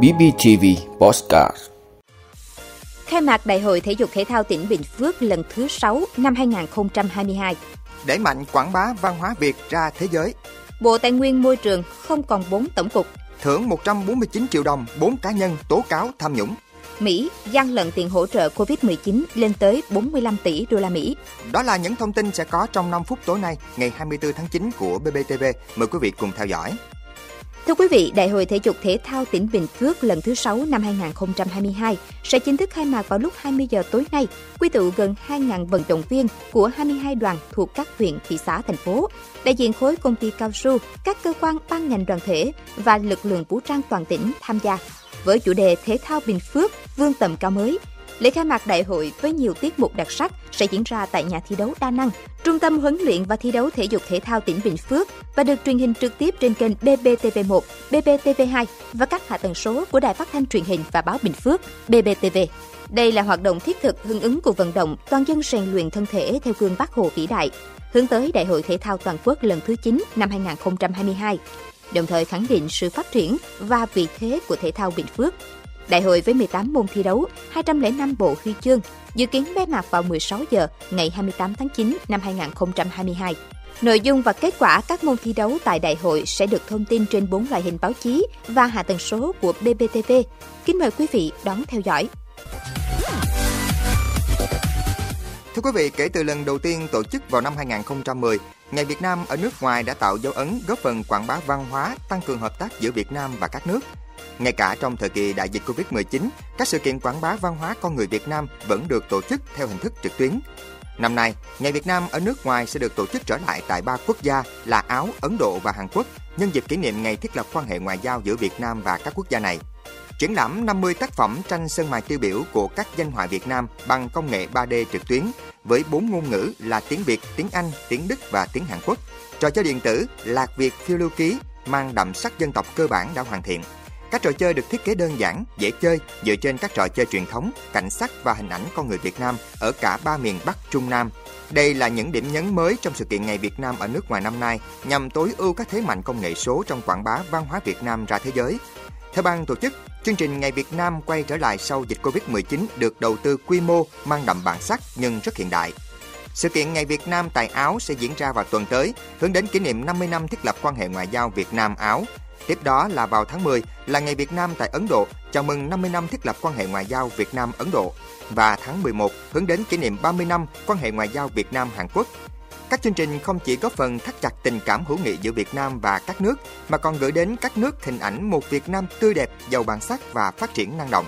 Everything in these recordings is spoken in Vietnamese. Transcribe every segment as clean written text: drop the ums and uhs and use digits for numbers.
BBTV Podcast. Khai mạc Đại hội Thể dục Thể thao tỉnh Bình Phước lần thứ 6 năm 2022. Đẩy mạnh quảng bá văn hóa Việt ra thế giới. Bộ Tài nguyên Môi trường không còn 4 tổng cục. Thưởng 149 triệu đồng 4 cá nhân tố cáo tham nhũng. Mỹ gian lận tiền hỗ trợ COVID-19 lên tới 45 tỷ đô la Mỹ. Đó là những thông tin sẽ có trong 5 phút tối nay, ngày 24 tháng 9 của BBTV. Mời quý vị cùng theo dõi. Thưa quý vị, Đại hội Thể dục Thể thao tỉnh Bình Phước lần thứ 6 năm 2022 sẽ chính thức khai mạc vào lúc 20 giờ tối nay, quy tụ gần 2.000 vận động viên của 22 đoàn thuộc các huyện, thị xã, thành phố, đại diện khối công ty cao su, các cơ quan ban ngành đoàn thể và lực lượng vũ trang toàn tỉnh tham gia. Với chủ đề Thể thao Bình Phước vươn tầm cao mới, lễ khai mạc đại hội với nhiều tiết mục đặc sắc sẽ diễn ra tại nhà thi đấu đa năng, Trung tâm huấn luyện và thi đấu thể dục thể thao tỉnh Bình Phước và được truyền hình trực tiếp trên kênh BBTV1, BBTV2 và các hạ tầng số của Đài Phát thanh Truyền hình và Báo Bình Phước, BBTV. Đây là hoạt động thiết thực hưởng ứng cuộc vận động toàn dân rèn luyện thân thể theo gương Bác Hồ vĩ đại, hướng tới Đại hội Thể thao Toàn quốc lần thứ 9 năm 2022, đồng thời khẳng định sự phát triển và vị thế của thể thao Bình Phước. Đại hội với 18 môn thi đấu, 205 bộ huy chương, dự kiến khai mạc vào 16 giờ ngày 28 tháng 9 năm 2022. Nội dung và kết quả các môn thi đấu tại đại hội sẽ được thông tin trên 4 loại hình báo chí và hạ tần số của BBTV. Kính mời quý vị đón theo dõi. Thưa quý vị, kể từ lần đầu tiên tổ chức vào năm 2010, Ngày Việt Nam ở nước ngoài đã tạo dấu ấn góp phần quảng bá văn hóa, tăng cường hợp tác giữa Việt Nam và các nước. Ngay cả trong thời kỳ đại dịch Covid-19, các sự kiện quảng bá văn hóa con người Việt Nam vẫn được tổ chức theo hình thức trực tuyến. Năm nay, Ngày Việt Nam ở nước ngoài sẽ được tổ chức trở lại tại 3 quốc gia là Áo, Ấn Độ và Hàn Quốc, nhân dịp kỷ niệm ngày thiết lập quan hệ ngoại giao giữa Việt Nam và các quốc gia này. Triển lãm 50 tác phẩm tranh sơn mài tiêu biểu của các danh họa Việt Nam bằng công nghệ 3D trực tuyến với 4 ngôn ngữ là tiếng Việt, tiếng Anh, tiếng Đức và tiếng Hàn Quốc. Trò chơi điện tử Lạc Việt Phiêu Lưu Ký mang đậm sắc dân tộc cơ bản đã hoàn thiện. Các trò chơi được thiết kế đơn giản, dễ chơi, dựa trên các trò chơi truyền thống, cảnh sắc và hình ảnh con người Việt Nam ở cả 3 miền Bắc, Trung, Nam. Đây là những điểm nhấn mới trong sự kiện Ngày Việt Nam ở nước ngoài năm nay nhằm tối ưu các thế mạnh công nghệ số trong quảng bá văn hóa Việt Nam ra thế giới. Theo ban tổ chức, chương trình Ngày Việt Nam quay trở lại sau dịch Covid-19 được đầu tư quy mô, mang đậm bản sắc nhưng rất hiện đại. Sự kiện Ngày Việt Nam tại Áo sẽ diễn ra vào tuần tới, hướng đến kỷ niệm 50 năm thiết lập quan hệ ngoại giao Việt Nam-Áo. Tiếp đó là vào tháng 10 là Ngày Việt Nam tại Ấn Độ, chào mừng 50 năm thiết lập quan hệ ngoại giao Việt Nam-Ấn Độ. Và tháng 11 hướng đến kỷ niệm 30 năm quan hệ ngoại giao Việt Nam-Hàn Quốc. Các chương trình không chỉ góp phần thắt chặt tình cảm hữu nghị giữa Việt Nam và các nước, mà còn gửi đến các nước hình ảnh một Việt Nam tươi đẹp, giàu bản sắc và phát triển năng động.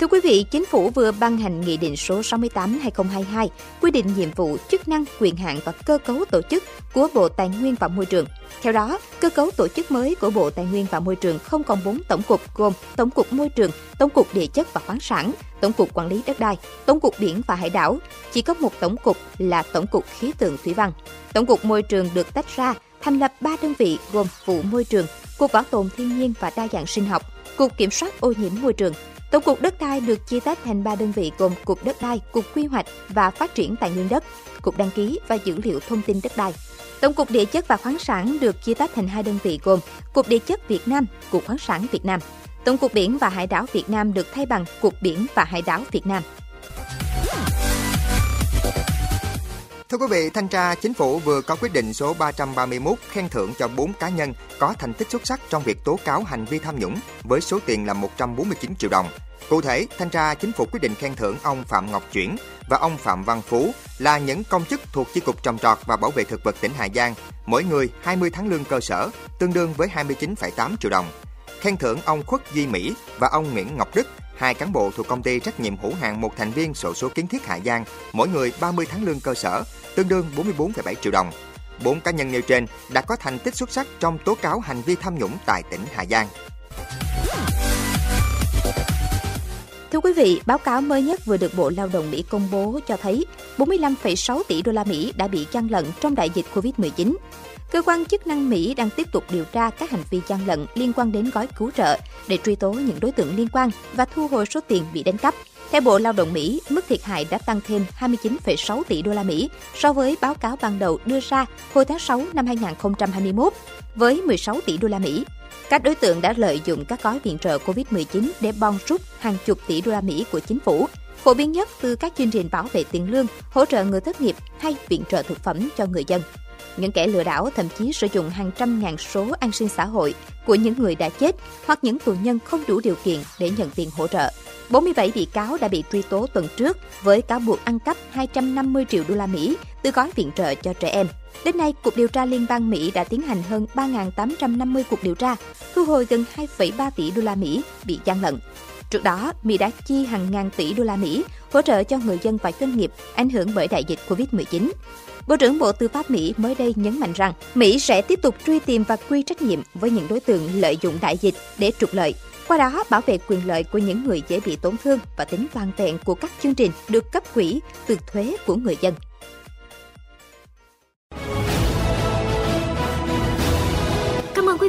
Thưa quý vị, Chính phủ vừa ban hành Nghị định số 68/2022 quy định nhiệm vụ, chức năng, quyền hạn và cơ cấu tổ chức của Bộ Tài nguyên và Môi trường. Theo đó, cơ cấu tổ chức mới của Bộ Tài nguyên và Môi trường không còn 4 tổng cục gồm Tổng cục Môi trường, Tổng cục Địa chất và Khoáng sản, Tổng cục Quản lý đất đai, Tổng cục Biển và Hải đảo. Chỉ có một tổng cục là Tổng cục Khí tượng Thủy văn. Tổng cục Môi trường được tách ra, thành lập 3 đơn vị gồm Vụ Môi trường, Cục Bảo tồn Thiên nhiên và Đa dạng sinh học, Cục Kiểm soát ô nhiễm môi trường. Tổng cục Đất đai được chia tách thành 3 đơn vị gồm Cục Đất đai, Cục Quy hoạch và Phát triển Tài nguyên đất, Cục Đăng ký và Dữ liệu Thông tin Đất đai. Tổng cục Địa chất và Khoáng sản được chia tách thành 2 đơn vị gồm Cục Địa chất Việt Nam, Cục Khoáng sản Việt Nam. Tổng cục Biển và Hải đảo Việt Nam được thay bằng Cục Biển và Hải đảo Việt Nam. Thưa quý vị, Thanh tra Chính phủ vừa có quyết định số 331 khen thưởng cho 4 cá nhân có thành tích xuất sắc trong việc tố cáo hành vi tham nhũng với số tiền là 149 triệu đồng. Cụ thể, Thanh tra Chính phủ quyết định khen thưởng ông Phạm Ngọc Chuyển và ông Phạm Văn Phú là những công chức thuộc Chi cục Trồng trọt và Bảo vệ thực vật tỉnh Hà Giang, mỗi người 20 tháng lương cơ sở, tương đương với 29,8 triệu đồng. Khen thưởng ông Khuất Duy Mỹ và ông Nguyễn Ngọc Đức, 2 cán bộ thuộc Công ty trách nhiệm hữu hạn một thành viên Xổ số Kiến thiết Hà Giang, mỗi người 30 tháng lương cơ sở, tương đương 44,7 triệu đồng. 4 cá nhân nêu trên đã có thành tích xuất sắc trong tố cáo hành vi tham nhũng tại tỉnh Hà Giang. Thưa quý vị, báo cáo mới nhất vừa được Bộ Lao động Mỹ công bố cho thấy 45,6 tỷ đô la Mỹ đã bị gian lận trong đại dịch Covid-19. Cơ quan chức năng Mỹ đang tiếp tục điều tra các hành vi gian lận liên quan đến gói cứu trợ để truy tố những đối tượng liên quan và thu hồi số tiền bị đánh cắp. Theo Bộ Lao động Mỹ, mức thiệt hại đã tăng thêm 29,6 tỷ đô la Mỹ so với báo cáo ban đầu đưa ra hồi tháng 6 năm 2021 với 16 tỷ đô la Mỹ. Các đối tượng đã lợi dụng các gói viện trợ COVID-19 để bon rút hàng chục tỷ đô la Mỹ của chính phủ, phổ biến nhất từ các chương trình bảo vệ tiền lương, hỗ trợ người thất nghiệp hay viện trợ thực phẩm cho người dân. Những kẻ lừa đảo thậm chí sử dụng hàng trăm ngàn số an sinh xã hội của những người đã chết hoặc những tù nhân không đủ điều kiện để nhận tiền hỗ trợ. 47 bị cáo đã bị truy tố tuần trước với cáo buộc ăn cắp 250 triệu đô la Mỹ từ gói viện trợ cho trẻ em. Đến nay, Cục Điều tra Liên bang Mỹ đã tiến hành hơn 3.850 cuộc điều tra, thu hồi gần 2,3 tỷ đô la Mỹ bị gian lận. Trước đó, Mỹ đã chi hàng ngàn tỷ đô la Mỹ hỗ trợ cho người dân và doanh nghiệp ảnh hưởng bởi đại dịch COVID-19. Bộ trưởng Bộ Tư pháp Mỹ mới đây nhấn mạnh rằng Mỹ sẽ tiếp tục truy tìm và quy trách nhiệm với những đối tượng lợi dụng đại dịch để trục lợi, qua đó bảo vệ quyền lợi của những người dễ bị tổn thương và tính toàn vẹn của các chương trình được cấp quỹ từ thuế của người dân. Cảm ơn quý